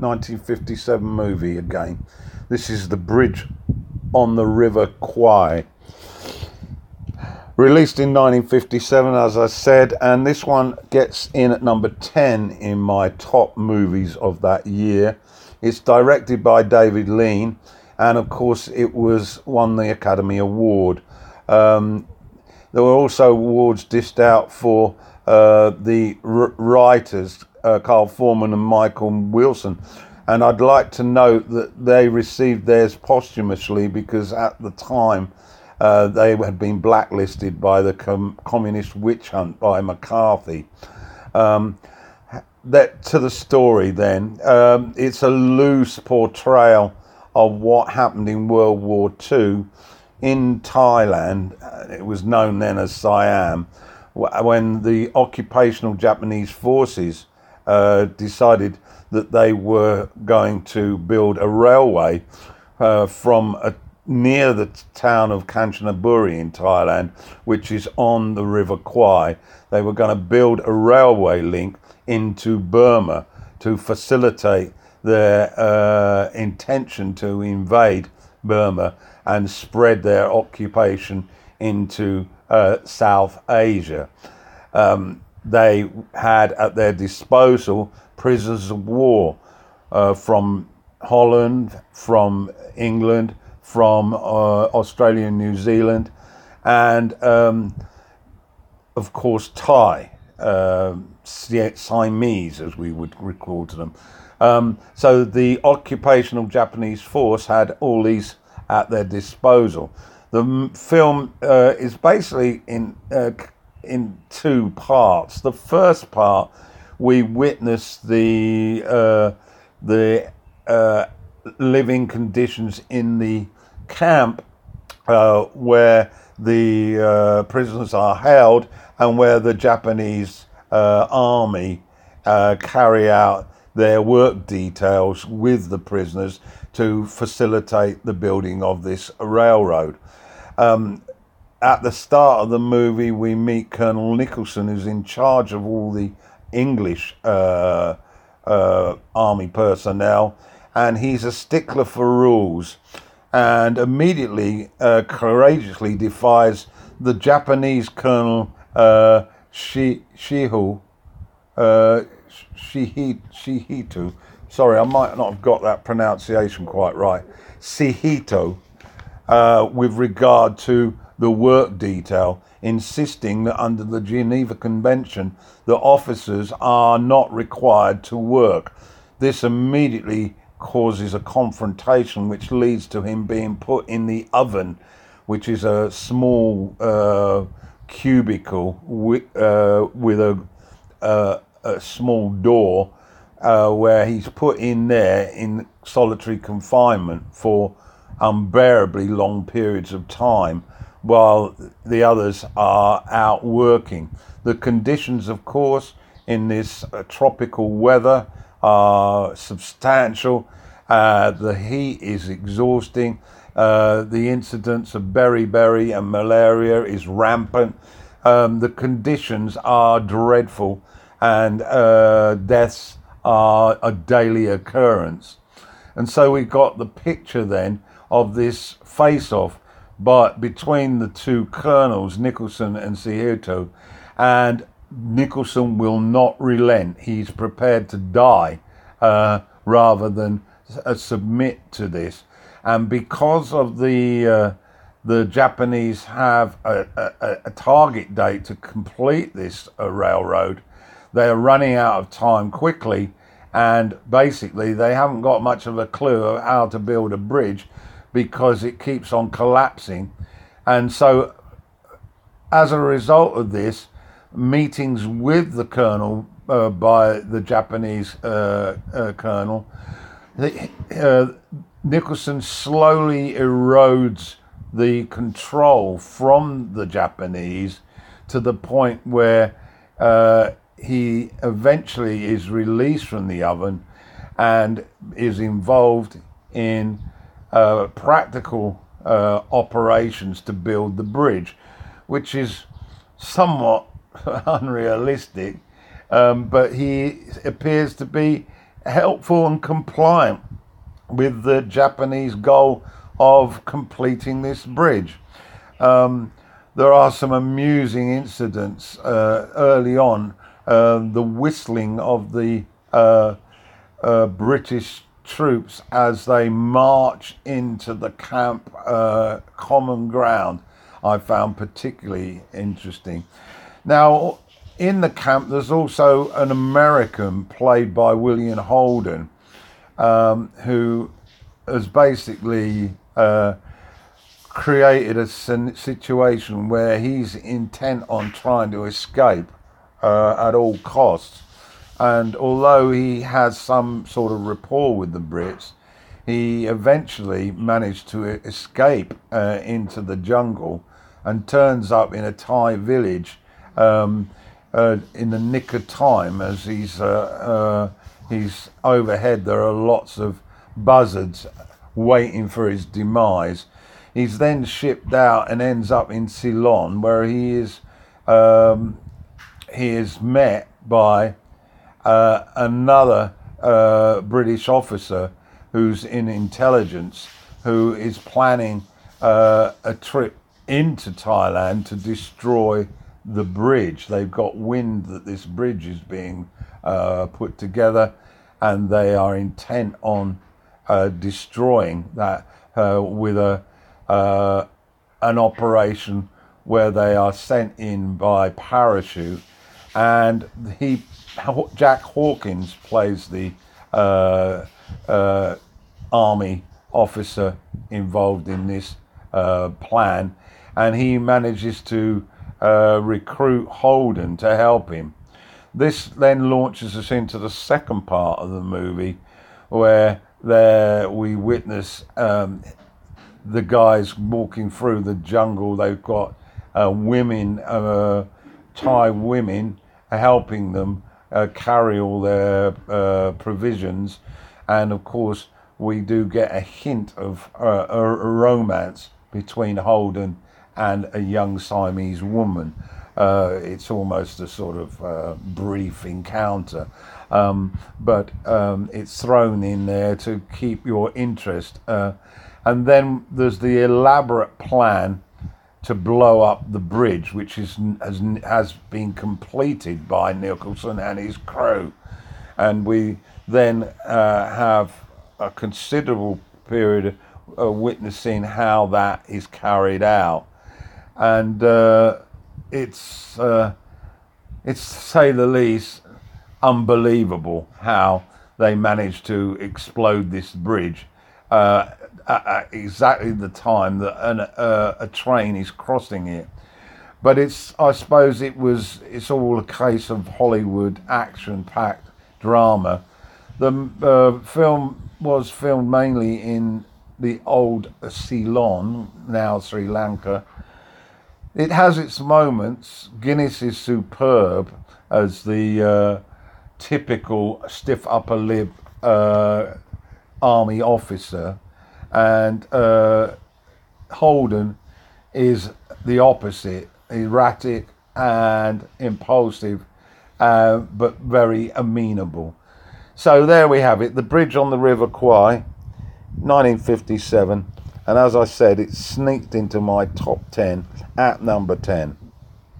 1957 movie again. This is The Bridge on the River Kwai. Released in 1957, as I said, and this one gets in at number 10 in my top movies of that year. It's directed by David Lean, and of course it was won the Academy Award. There were also awards dished out for the writers, Carl Foreman and Michael Wilson, and I'd like to note that they received theirs posthumously because at the time they had been blacklisted by the communist witch hunt by McCarthy. That to the story then. It's a loose portrayal of what happened in World War II in Thailand. It was known then as Siam, when the occupational Japanese forces decided that they were going to build a railway from near the town of Kanchanaburi in Thailand, which is on the River Kwai. They were going to build a railway link into Burma to facilitate their intention to invade Burma and spread their occupation into South Asia. They had at their disposal prisoners of war from Holland, from England, from Australia and New Zealand, and of course Thai, Siamese as we would recall to them. So the occupational Japanese force had all these at their disposal. The film is basically in two parts. The first part, we witness the living conditions in the camp where the prisoners are held and where the Japanese army carry out their work details with the prisoners to facilitate the building of this railroad. At the start of the movie, we meet Colonel Nicholson, who's in charge of all the English army personnel, and he's a stickler for rules, and immediately courageously defies the Japanese Colonel Shihito. Sorry, I might not have got that pronunciation quite right. Shihito, with regard to the work detail, insisting that under the Geneva Convention, the officers are not required to work. This immediately causes a confrontation which leads to him being put in the oven, which is a small cubicle with a small door where he's put in there in solitary confinement for unbearably long periods of time while the others are out working. The conditions, of course, in this tropical weather are substantial. The heat is exhausting. The incidence of beriberi and malaria is rampant. The conditions are dreadful, and deaths are a daily occurrence. And so we got the picture then of this face-off but between the two colonels, Nicholson and Ceylon, and Nicholson will not relent. He's prepared to die rather than submit to this. And because of the Japanese have a target date to complete this railroad, they are running out of time quickly, and basically they haven't got much of a clue of how to build a bridge because it keeps on collapsing. And so as a result of this, meetings with the colonel by the Japanese colonel, Nicholson slowly erodes the control from the Japanese to the point where he eventually is released from the oven and is involved in practical operations to build the bridge, which is somewhat unrealistic, but he appears to be helpful and compliant with the Japanese goal of completing this bridge. There are some amusing incidents early on. The whistling of the British troops as they march into the camp common ground, I found particularly interesting. Now, in the camp, there's also an American played by William Holden, who has basically created a situation where he's intent on trying to escape at all costs. And although he has some sort of rapport with the Brits, he eventually managed to escape into the jungle and turns up in a Thai village in the nick of time, as he's overhead. There are lots of buzzards waiting for his demise. He's then shipped out and ends up in Ceylon, where he is met by another British officer who's in intelligence, who is planning a trip into Thailand to destroy the bridge. They've got wind that this bridge is being put together, and they are intent on destroying that with an operation where they are sent in by parachute. And Jack Hawkins plays the army officer involved in this plan, and he manages to recruit Holden to help him. This then launches us into the second part of the movie, where we witness the guys walking through the jungle. They've got Thai women helping them carry all their provisions, and of course we do get a hint of a romance between Holden and a young Siamese woman. It's almost a sort of brief encounter, but it's thrown in there to keep your interest. And then there's the elaborate plan to blow up the bridge, which has been completed by Nicholson and his crew. And we then have a considerable period witnessing how that is carried out. And it's, to say the least, unbelievable how they managed to explode this bridge at exactly the time that a train is crossing it. But it's all a case of Hollywood action-packed drama. The film was filmed mainly in the old Ceylon, now Sri Lanka. It has its moments. Guinness is superb as the typical stiff upper lip army officer, and Holden is the opposite, erratic and impulsive, but very amenable. So there we have it, The Bridge on the River Kwai, 1957, and as I said, it sneaked into my top 10 at number 10.